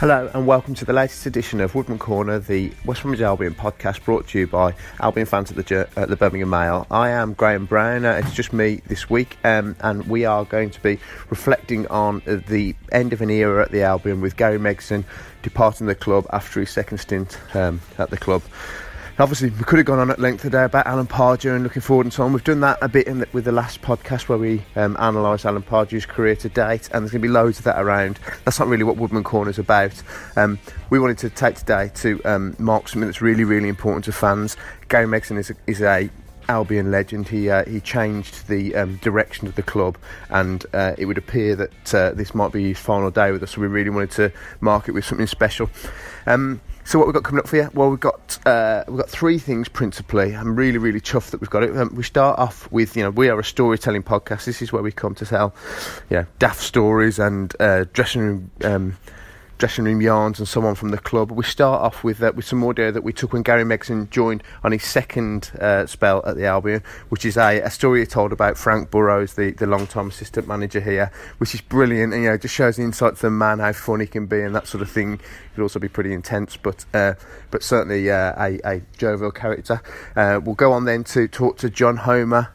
Hello and welcome to the latest edition of Woodman Corner, the West Bromwich Albion podcast brought to you by Albion fans at the Birmingham Mail. I am Graham Brown, it's just me this week, and we are going to be reflecting on the end of an era at the Albion with Gary Megson departing the club after his second stint at the club. Obviously, we could have gone on at length today about Alan Pardew and looking forward and so on. We've done that a bit with the last podcast where we analysed Alan Pardew's career to date, and there's going to be loads of that around. That's not really what Woodman Corner's about. We wanted to take today to mark something that's really, really important to fans. Gary Megson is a Albion legend. He changed the direction of the club, and it would appear that this might be his final day with us, so we really wanted to mark it with something special. So what we've got coming up for you? Well, we've got three things principally. I'm really, really chuffed that we've got it. We start off with, we are a storytelling podcast. This is where we come to tell, daft stories and dressing room yarns and so on from the club. We start off with some audio that we took when Gary Megson joined on his second spell at the Albion, which is a story he told about Frank Burrows, the long-time assistant manager here, which is brilliant and just shows the insight to the man, how funny he can be and that sort of thing. It could also be pretty intense, but certainly a jovial character. We'll go on then to talk to John Homer,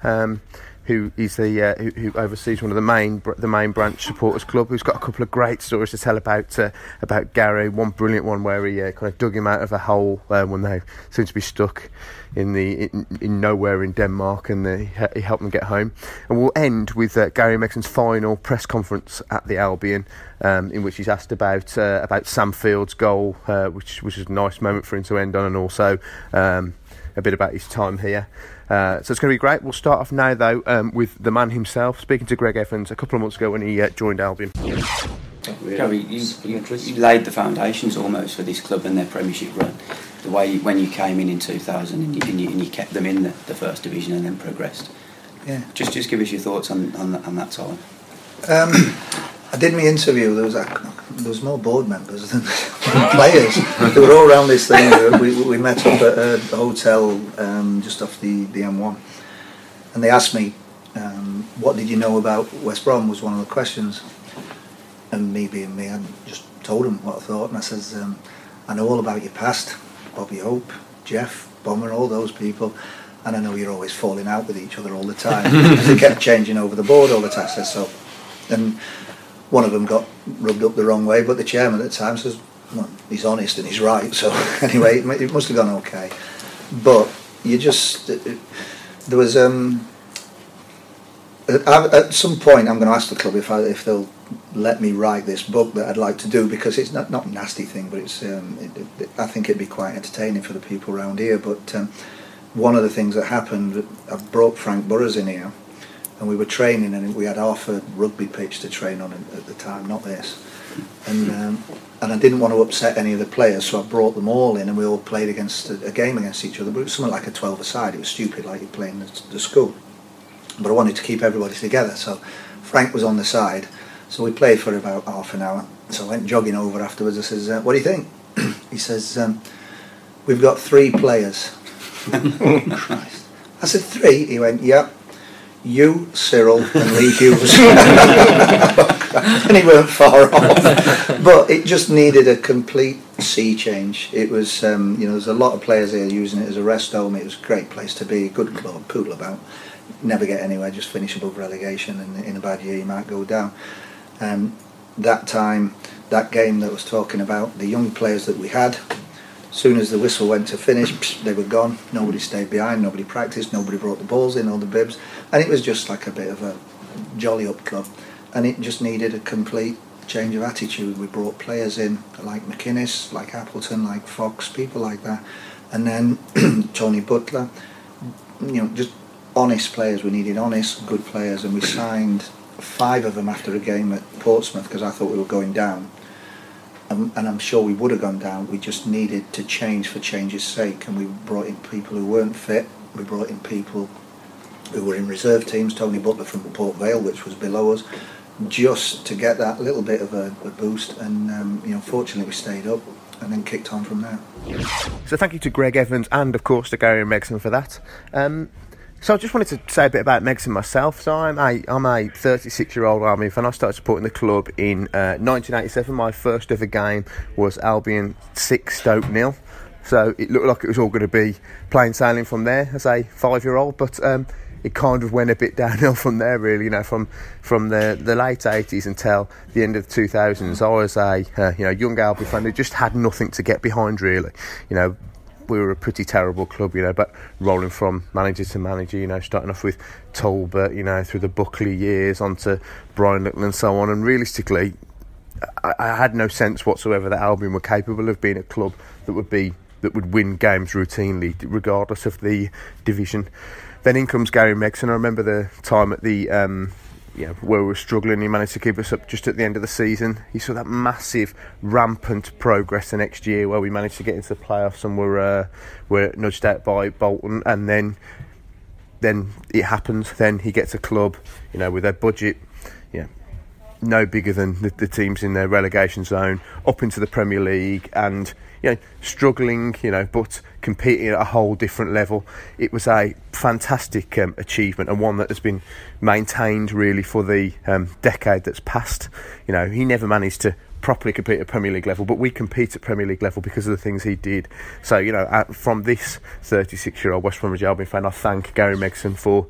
who is who oversees one of the main branch supporters club, who's got a couple of great stories to tell about Gary. One brilliant one where he kind of dug him out of a hole when they seemed to be stuck in nowhere in Denmark, and he helped them get home. And we'll end with Gary Megson's final press conference at the Albion, in which he's asked about Sam Field's goal, which is a nice moment for him to end on, and also a bit about his time here. So it's going to be great. We'll start off now, though, with the man himself, speaking to Greg Evans a couple of months ago when he joined Albion. Gary, you laid the foundations almost for this club and their Premiership run. The way when you came in 2000 and you kept them in the First Division and then progressed. Yeah. Just give us your thoughts on that time. I did my interview. There was more board members than players. They were all around this thing. We met up at a hotel just off the M1, and they asked me, "What did you know about West Brom?" was one of the questions. And me being me, I just told them what I thought, and I says, "I know all about your past, Bobby Hope, Jeff Bomber, all those people, and I know you're always falling out with each other all the time. They kept changing over the board all the time." I says, "So," and one of them got rubbed up the wrong way, but the chairman at the time says, well, he's honest and he's right, so anyway, it must have gone okay. But you just, there was, at some point I'm going to ask the club if they'll let me write this book that I'd like to do, because it's not a nasty thing, but it's, I think it'd be quite entertaining for the people around here. But one of the things that happened, I brought Frank Burrows in here, and we were training, and we had half a rugby pitch to train on at the time, not this. And I didn't want to upset any of the players, so I brought them all in, and we all played against a game against each other. But it was something like a 12-a-side. It was stupid, like you're playing the school. But I wanted to keep everybody together, so Frank was on the side. So we played for about half an hour. So I went jogging over afterwards. I says, "What do you think?" He says, "We've got three players." Oh, Christ! I said, "Three?" He went, "Yep. You, Cyril, and Lee Hughes." And he weren't far off. But it just needed a complete sea change. It was, there's a lot of players here using it as a rest home. It was a great place to be, good club, poodle about. Never get anywhere, just finish above relegation, and in a bad year you might go down. That time, that game that I was talking about, the young players that we had, soon as the whistle went to finish, they were gone. Nobody stayed behind, nobody practiced, nobody brought the balls in or the bibs, and it was just like a bit of a jolly up club, and it just needed a complete change of attitude. We brought players in like McInnes, like Appleton, like Fox, people like that, and then Tony Butler, you know, just honest players. We needed honest, good players, and we signed 5 of them after a game at Portsmouth because I thought we were going down. And I'm sure we would have gone down. We just needed to change for change's sake, and we brought in people who weren't fit. We brought in people who were in reserve teams, Tony Butler from Port Vale, which was below us, just to get that little bit of a boost. And you know, fortunately we stayed up and then kicked on from there. So thank you to Greg Evans and of course to Gary Megson for that. So I just wanted to say a bit about Megson myself. So I'm a 36-year-old Albion fan. I started supporting the club in 1987. My first ever game was Albion 6-0. So it looked like it was all going to be plain sailing from there as a 5-year-old. But it kind of went a bit downhill from there, really. You know, from the late 80s until the end of the 2000s, I was a young Albion fan who just had nothing to get behind, really. You know, we were a pretty terrible club, you know, but rolling from manager to manager, you know, starting off with Talbot, you know, through the Buckley years, onto Brian Little and so on. And realistically, I had no sense whatsoever that Albion were capable of being a club that would win games routinely, regardless of the division. Then in comes Gary Megson. I remember the time at the... where we were struggling, he managed to keep us up just at the end of the season. He saw that massive, rampant progress the next year where we managed to get into the playoffs and were nudged out by Bolton. And then it happens. Then he gets a club, you know, with their budget, you know, no bigger than the teams in their relegation zone, up into the Premier League and, you know, struggling, you know, but competing at a whole different level. It was a fantastic achievement, and one that has been maintained really for the decade that's passed. You know, he never managed to properly compete at Premier League level, but we compete at Premier League level because of the things he did. So, you know, from this 36-year-old West Bromwich Albion fan, I thank Gary Megson for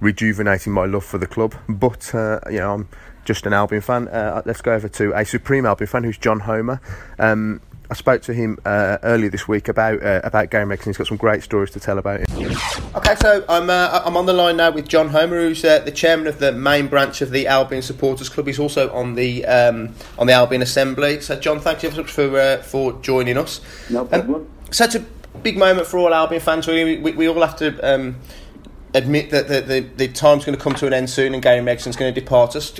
rejuvenating my love for the club. But, you know, I'm just an Albion fan. Let's go over to a supreme Albion fan, who's John Homer. I spoke to him earlier this week about Gary Megson. He's got some great stories to tell about him. Okay, so I'm on the line now with John Homer, who's the chairman of the main branch of the Albion Supporters Club. He's also on the Albion Assembly. So, John, thank you so much for joining us. No problem. Such a big moment for all Albion fans. We all have to admit that the time's going to come to an end soon, and Gary Megson's going to depart us.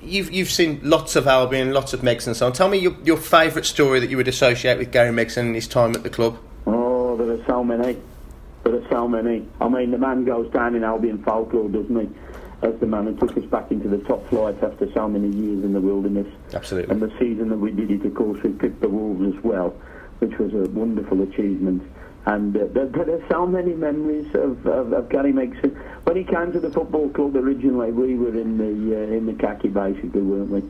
You've seen lots of Albion, lots of Megson and so on. Tell me your favourite story that you would associate with Gary Megson and his time at the club. Oh, there are so many. I mean, the man goes down in Albion folklore, doesn't he? As the man who took us back into the top flight after so many years in the wilderness. Absolutely. And the season that we did it, of course, we picked the Wolves as well, which was a wonderful achievement. And there are so many memories of Gary Megson. When he came to the football club originally, we were in the khaki, basically, weren't we?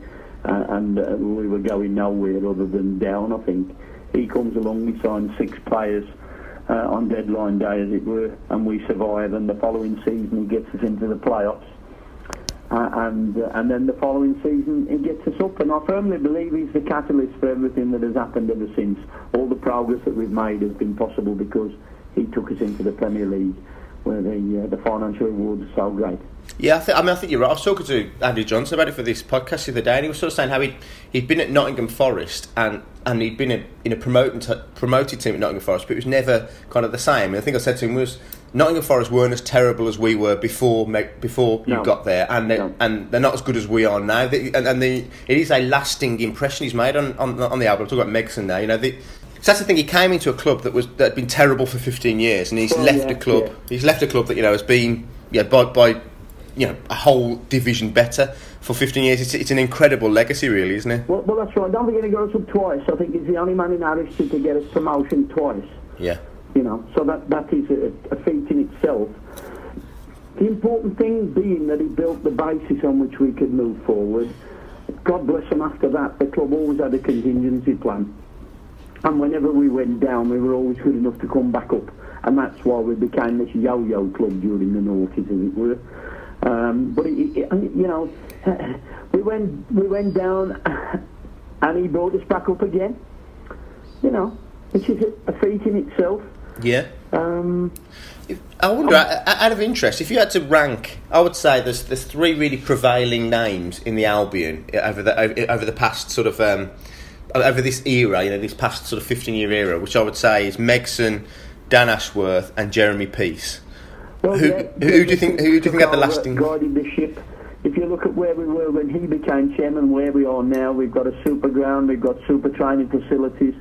And we were going nowhere other than down, I think. He comes along, we sign 6 players on deadline day, as it were, and we survive. And the following season, he gets us into the playoffs. And then the following season he gets us up, and I firmly believe he's the catalyst for everything that has happened ever since. All the progress that we've made has been possible because he took us into the Premier League, where the financial rewards are so great. Yeah, I think you're right. I was talking to Andy Johnson about it for this podcast the other day, and he was sort of saying how he'd been at Nottingham Forest and he'd been in a promoted team at Nottingham Forest, but it was never kind of the same. And I think I said to him was Nottingham Forest weren't as terrible as we were before you got there, and they're not as good as we are now. It is a lasting impression he's made on the Albion. I'm talking about Megson now. You know, so that's the thing. He came into a club that had been terrible for 15 years, and he's left a club. Yeah. He's left a club that, you know, has been by you know, a whole division better for 15 years. It's an incredible legacy, really, isn't it? Well, that's right. Don't forget he got us up twice. I think he's the only man in our history to get us promotion twice. Yeah. You know, so that is a feat in itself. The important thing being that he built the basis on which we could move forward. God bless him, after that, the club always had a contingency plan. And whenever we went down, we were always good enough to come back up. And that's why we became this yo-yo club during the noughties, as it were. We went down and he brought us back up again. You know, which is a feat in itself. Yeah. I wonder, out of interest, if you had to rank, I would say there's three really prevailing names in the Albion over the past sort of over this era, you know, this past sort of 15-year era, which I would say is Megson, Dan Ashworth, and Jeremy Peace. Well, who do you think had the lasting? Riding the ship. If you look at where we were when he became chairman, where we are now, we've got a super ground, we've got super training facilities.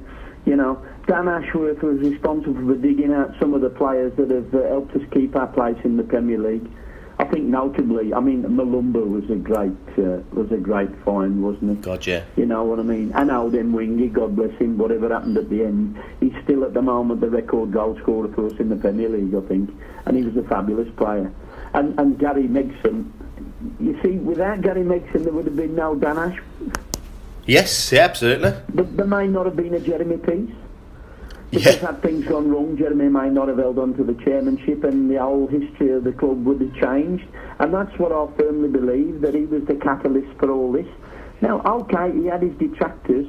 You know, Dan Ashworth was responsible for digging out some of the players that have helped us keep our place in the Premier League. I think notably, I mean, Malumba was a great find, wasn't it? God, yeah. You know what I mean? And Alden Wingy, God bless him, whatever happened at the end, he's still at the moment the record goal scorer for us in the Premier League, I think. And he was a fabulous player. And Gary Megson. You see, without Gary Megson, there would have been no Dan Ashworth. Yes, yeah, absolutely. But there may not have been a Jeremy Peace. Because had things gone wrong, Jeremy may not have held on to the chairmanship, and the whole history of the club would have changed. And that's what I firmly believe, that he was the catalyst for all this. Now, okay, he had his detractors.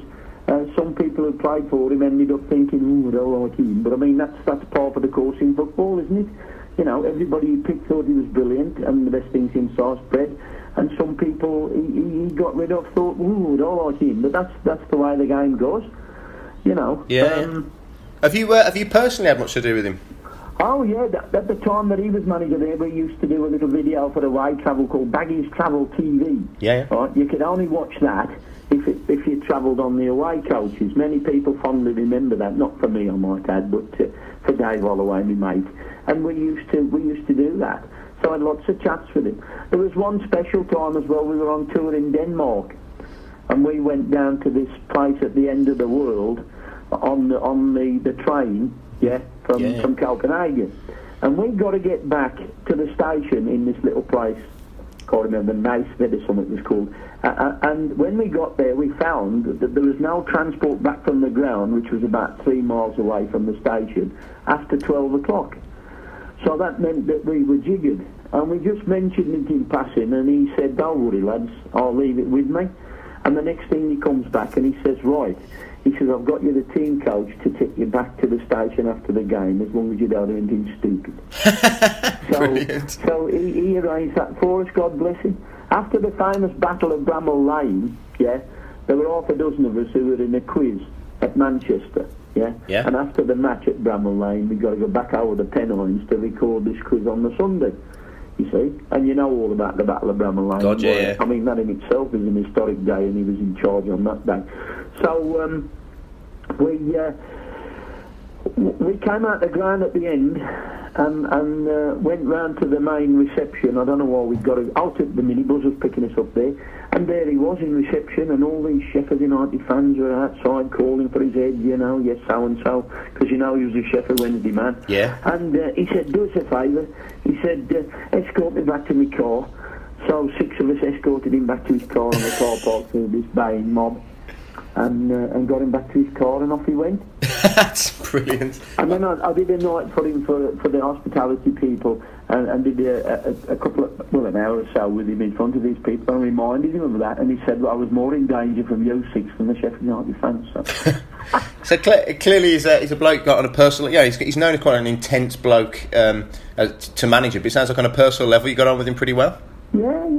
Some people who played for him ended up thinking, I don't like him. But I mean, that's part of the course in football, isn't it? You know, everybody he picked thought he was brilliant, and the best things in sliced bread. And some people he got rid of thought, ooh, I don't like him. But that's the way the game goes, you know. Yeah. Have you personally had much to do with him? Oh yeah, at the time that he was manager there, we used to do a little video for the away travel called Baggies Travel TV. Yeah. Right? You could only watch that if you travelled on the away coaches. Many people fondly remember that, not for me, I might add, but for Dave Holloway, my mate. And we used to do that. So I had lots of chats with him. There was one special time as well, we were on tour in Denmark, and we went down to this place at the end of the world on the train, from Copenhagen. And we got to get back to the station in this little place, I can't remember, Naisved or something it was called. And when we got there, we found that there was no transport back from the ground, which was about 3 miles away from the station, after 12 o'clock. So that meant that we were jiggered. And we just mentioned it in passing, and he said, don't worry, lads, I'll leave it with me. And the next thing he comes back and he says, right, he says, I've got you the team coach to take you back to the station after the game, as long as you don't do anything stupid. So he arranged that for us, God bless him. After the famous Battle of Bramall Lane, there were half a dozen of us who were in a quiz at Manchester, and after the match at Bramall Lane, we got to go back over the Pennines to record this quiz on the Sunday. You see, and you know all about the Battle of Bramall Lane. God, yeah. I mean, that in itself is an historic day, and he was in charge on that day. So we came out the ground at the end and went round to the main reception. I don't know why we got out at the minibus was picking us up there, and there he was in reception, and all these Sheffield United fans were outside calling for his head, you know, yes, so-and-so, because, you know, he was a Sheffield Wednesday man. Yeah. And he said, do us a favour. He said, escort me back to my car. So six of us escorted him back to his car on the car park through this baying mob. And got him back to his car, and off he went. That's brilliant. And then I did a night for him for the hospitality people, and did a couple of, an hour or so with him in front of these people, and reminded him of that, and he said, well, I was more in danger from you six than the Sheffield United fans. So, clearly he's a bloke got on a personal, he's known as quite an intense bloke to manage it, but it sounds like on a personal level you got on with him pretty well. Yeah, he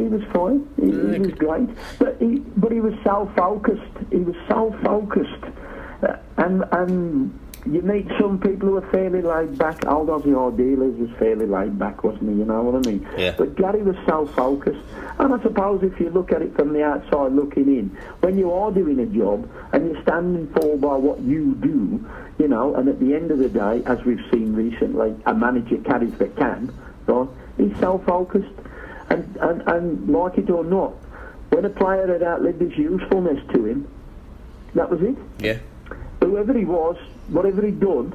was fine. He was great, but he was so focused. He was so focused, and you meet some people who are fairly laid back. Although the Ordealers was fairly laid back, wasn't he? You know what I mean? Yeah. But Gary was so focused, and I suppose if you look at it from the outside looking in, when you are doing a job and you're standing for by what you do, you know, and at the end of the day, as we've seen recently, a manager carries the can. Right? He's so focused. And like it or not, when a player had outlived his usefulness to him, that was it. Yeah. Whoever he was, whatever he'd done,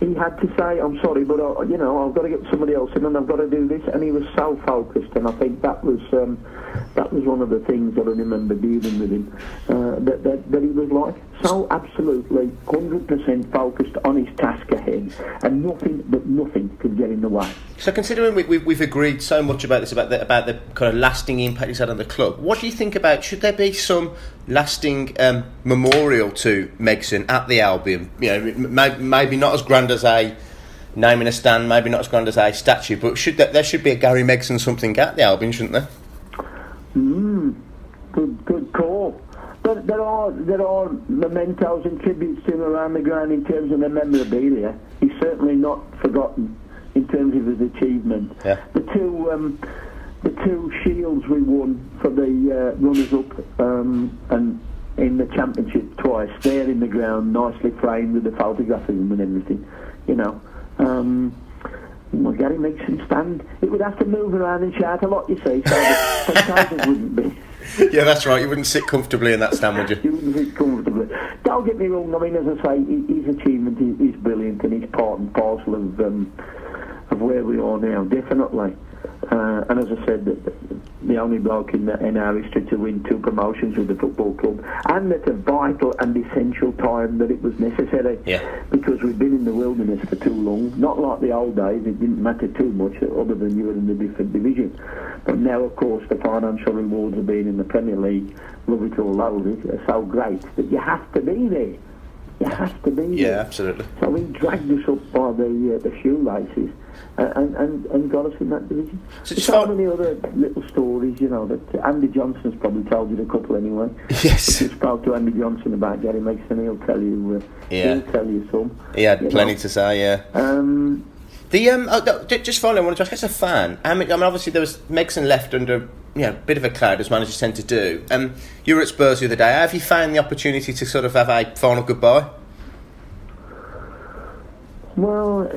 he had to say, I'm sorry, but I've got to get somebody else in, and I've got to do this. And he was so focused, and I think that was one of the things that I remember dealing with him, that he was like so absolutely 100% focused on his task ahead, and nothing but nothing could get in the way. So, considering we've agreed so much about this, about the kind of lasting impact he's had on the club, what do you think about, should there be some lasting memorial to Megson at the Albion? You know, maybe not as grand as a naming a stand, maybe not as grand as a statue, but should there should be a Gary Megson something at the Albion, shouldn't there? Good call. But there are mementos and tributes to him around the ground in terms of the memorabilia. He's certainly not forgotten in terms of his achievement. Yeah. The two shields we won for the runners-up and in the championship twice, they're in the ground, nicely framed with the photograph of them and everything. You know, Gary Megson stand. It would have to move around and shout a lot, you see, so it wouldn't be. Yeah, that's right. You wouldn't sit comfortably in that stand, would you? You wouldn't sit comfortably. Don't get me wrong. I mean, as I say, his achievement is brilliant, and it's part and parcel of where we are now, definitely. And as I said, the only bloke in our history to win two promotions with the football club, and at a vital and essential time that it was necessary, because we've been in the wilderness for too long. Not like the old days, it didn't matter too much other than you were in a different division. But now, of course, the financial rewards of being in the Premier League, love it or loathe it, are so great that you have to be there. You have to be there. Yeah, absolutely. So we dragged us up by the shoelaces and got us in that division. So many other little stories, you know, that Andy Johnson's probably told you a couple anyway. Yes. If you spoke to Andy Johnson about Gary Megson, he'll tell you he'll tell you some. He had plenty to say, yeah. Just finally, I want to ask, as a fan, I mean, obviously there was Megson left under a bit of a cloud, as managers tend to do. You were at Spurs the other day. Have you found the opportunity to sort of have a final goodbye? Well,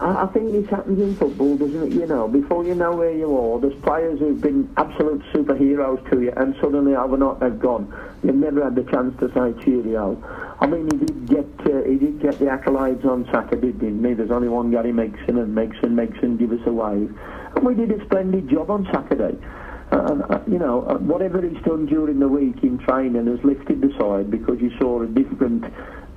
I think this happens in football, doesn't it? You know, before you know where you are, there's players who've been absolute superheroes to you, and suddenly overnight they've gone. You've never had the chance to say cheerio. I mean, he did get the accolades on Saturday, didn't he? There's only one Gary Megson, and Megson give us a wave, and we did a splendid job on Saturday. Whatever he's done during the week in training has lifted the side, because you saw a different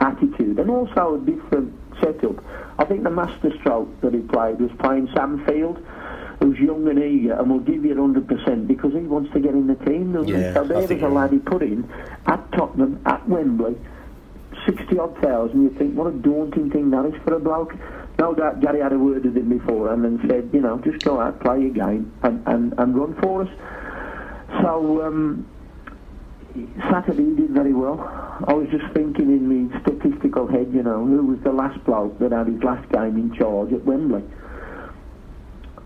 attitude and also a different setup. I think the masterstroke that he played was playing Sam Field, who's young and eager and will give you 100% because he wants to get in the team, doesn't he? So there was a lad he put in at Tottenham, at Wembley, 60,000. You think, what a daunting thing that is for a bloke. No doubt Gary had a word with him beforehand and said, you know, just go out, play your game and run for us. So Saturday he did very well. I was just thinking in my statistical head, you know, who was the last bloke that had his last game in charge at Wembley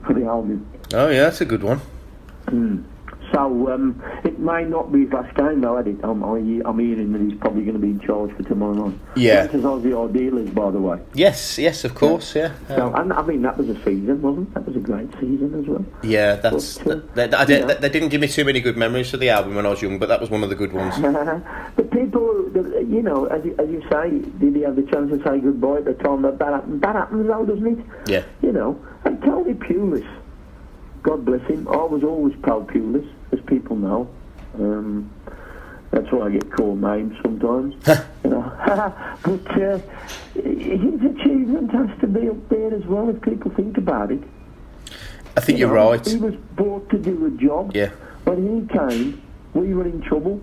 for the Albion? Oh yeah, that's a good one. So it may not be his last game though, had it? I'm hearing that he's probably going to be in charge for tomorrow night. Yeah. That's as all the ordeal is, by the way. Yes, of course, yeah. So, and I mean, that was a season, wasn't it? That was a great season as well. Yeah, that's. But, they didn't give me too many good memories for the Albion when I was young, but that was one of the good ones. But people, you know, as you say, did he have the chance to say goodbye at the time that happened? That happens though, doesn't it? Yeah. You know, and Tony Pulis, God bless him, I was always proud Pulis, as people know. That's why I get called names sometimes. You know. But his achievement has to be up there as well, if people think about it. I think you're right. He was brought to do a job. Yeah. When he came, we were in trouble.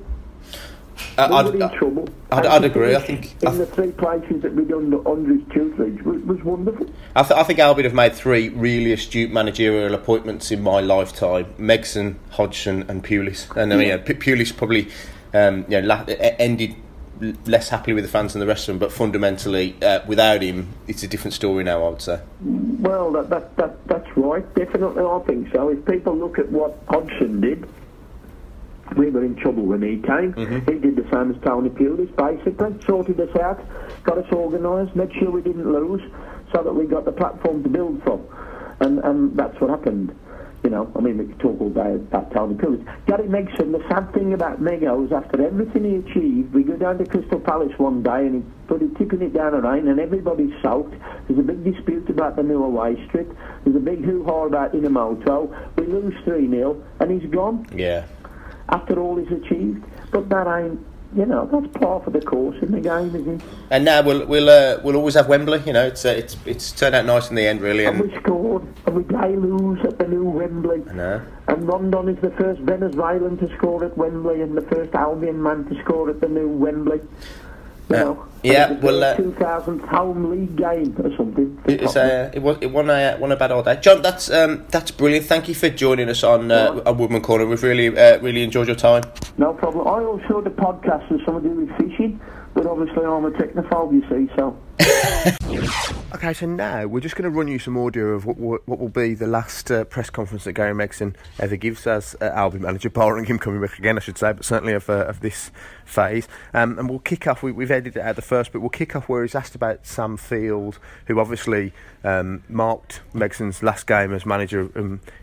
I'd agree. I think in the three places that we done under his tutelage was wonderful. I think Albion have made three really astute managerial appointments in my lifetime: Megson, Hodgson, and Pulis. And I mean, Pulis probably ended less happily with the fans than the rest of them. But fundamentally, without him, it's a different story now, I would say. Well, that's right. Definitely, I think so. If people look at what Hodgson did. We were in trouble when he came. Mm-hmm. He did the same as Tony Pulis, basically. Sorted us out, got us organised, made sure we didn't lose, so that we got the platform to build from. And that's what happened. You know, I mean, we could talk all day about Tony Pulis. Gary Megson, the sad thing about Mego was after everything he achieved, we go down to Crystal Palace one day and he's tipping it down the rain and everybody's soaked. There's a big dispute about the new away strip. There's a big hoo-ha about Inamoto. We lose 3-0 and he's gone. Yeah. After all he's achieved, but that ain't, you know, that's par for the course in the game, isn't it? And now we'll always have Wembley, you know. It's turned out nice in the end, really. And we scored, and we deluge at the new Wembley. I know. And Rondon is the first Venezuelan to score at Wembley, and the first Albion man to score at the new Wembley. know. Yeah, well, 2000 home league game or something. It won a bad old day. John, that's brilliant. Thank you for joining us on Woodman Corner. We've really enjoyed your time. No problem. I also had a podcast with somebody who was fishing, but obviously I'm a technophobe, you see, so. Okay, so now we're just going to run you some audio of what will be the last press conference that Gary Megson ever gives as Albion manager, barring him coming back again, I should say, but certainly of this phase. And we'll kick off, we've edited out the first, but we'll kick off where he's asked about Sam Field, who obviously marked Megson's last game as manager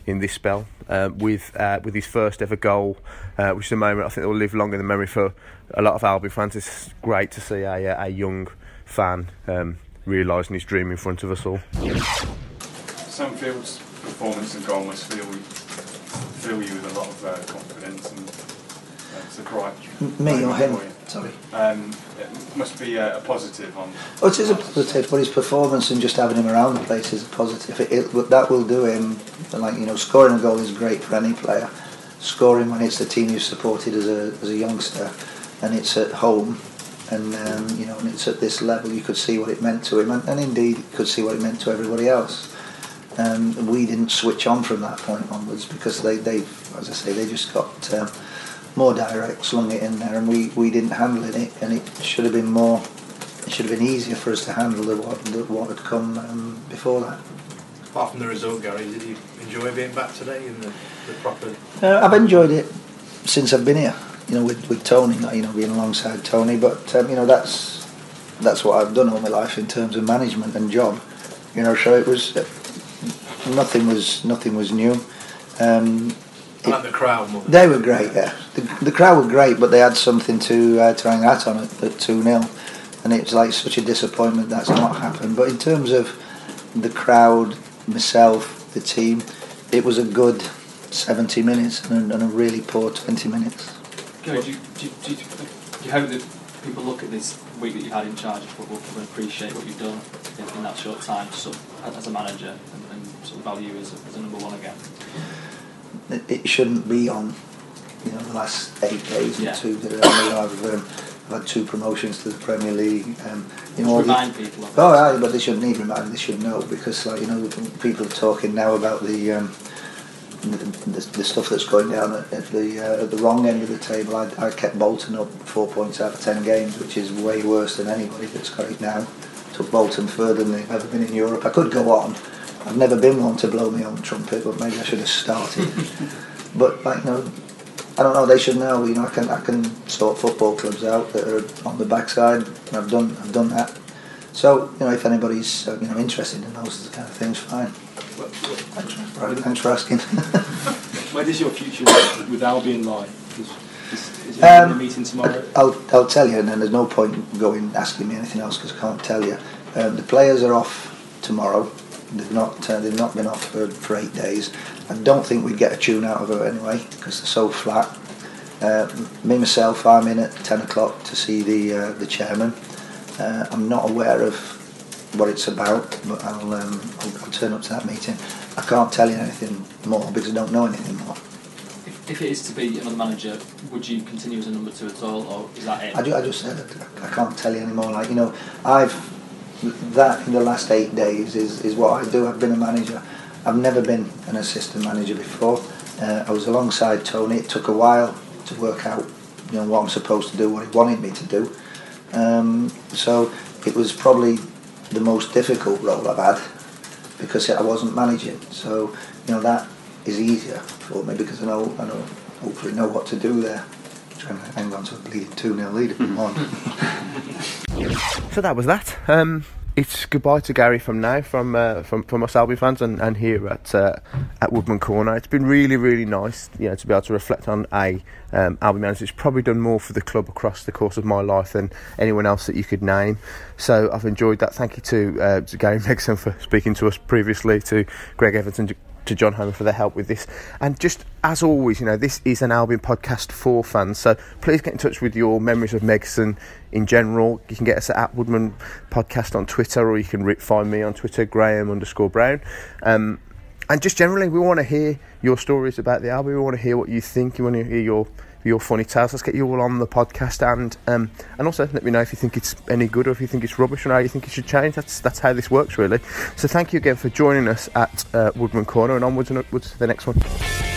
in this spell with his first ever goal, which is a moment I think that will live long in the memory for a lot of Albion fans. It's great to see a young fan realising his dream in front of us all. Sam Field's performance and goal must fill you with a lot of confidence, and it's a bright. Me or him? Sorry. It must be a positive on. Oh, it is a positive, but his performance and just having him around the place is a positive. That will do him. Like, you know, scoring a goal is great for any player. Scoring when it's the team you supported as a youngster, and it's at home. And you know, and it's at this level, you could see what it meant to him, and indeed, you could see what it meant to everybody else. We didn't switch on from that point onwards because they, as I say, they just got more direct, slung it in there, and we didn't handle it, and it should have been more. It should have been easier for us to handle what had come before that. Apart from the result, Gary, did you enjoy being back today in the proper? I've enjoyed it since I've been here. You know, with Tony, you know, being alongside Tony, but you know, that's what I've done all my life in terms of management and job. You know, so it was nothing was new. And the crowd, they were great. Yeah, the crowd were great, but they had something to hang that on at 2-0, and it's like such a disappointment that's not happened. But in terms of the crowd, myself, the team, it was a good 70 minutes and a really poor 20 minutes. Gary, do you hope that people look at this week that you've had in charge of football and appreciate what you've done in that short time as a manager and sort of value as a number one again? It shouldn't be on, you know, the last 8 days and two that I've had two promotions to the Premier League. You know, remind people of that. Oh, yeah, but they shouldn't need reminding. They should know because, like, you know, people are talking now about the. The stuff that's going down at the wrong end of the table. I kept Bolton up 4 points out of 10 games, which is way worse than anybody that's got it now. Took Bolton further than they've ever been in Europe. I could go on. I've never been one to blow my own trumpet, but maybe I should have started. But, like, you know, I don't know. They should know. You know, I can sort football clubs out that are on the backside. And I've done that. So, you know, if anybody's, you know, interested in those kind of things, fine. Thanks for asking. Where does your future with Albion lie? Is it in the meeting tomorrow? I'll tell you, and then there's no point going asking me anything else because I can't tell you. The players are off tomorrow. They've not been off for 8 days. I don't think we'd get a tune out of it anyway because they're so flat. Myself, I'm in at 10 o'clock to see the chairman. I'm not aware of what it's about, but I'll turn up to that meeting. I can't tell you anything more because I don't know anything more. If it is to be another manager, would you continue as a number two at all, or is that it? I just said I can't tell you anymore. Like, you know, that in the last 8 days is what I do. I've been a manager. I've never been an assistant manager before. I was alongside Tony. It took a while to work out, you know, what I'm supposed to do, what he wanted me to do. So it was probably the most difficult role I've had because I wasn't managing. So, you know, that is easier for me because I know hopefully know what to do there. I'm trying to hang on to a bleeding 2-0 lead if we want. So that was that. It's goodbye to Gary from now, from us Albion fans and here at Woodman Corner. It's been really, really nice, you know, to be able to reflect on a Albion manager. It's probably done more for the club across the course of my life than anyone else that you could name. So I've enjoyed that. Thank you to Gary Megson for speaking to us previously, to Greg Evans and to John Homer for their help with this. And just as always, you know, this is an Albion podcast for fans, so please get in touch with your memories of Megson in general. You can get us at Woodman Podcast on Twitter, or you can find me on Twitter, Graham_Brown. And just generally, we want to hear your stories about the Albion. We want to hear what you think. You want to hear your for your funny tales. Let's get you all on the podcast, and also let me know if you think it's any good or if you think it's rubbish or how you think it should change. That's how this works, really. So thank you again for joining us at Woodman Corner, and onwards to the next one.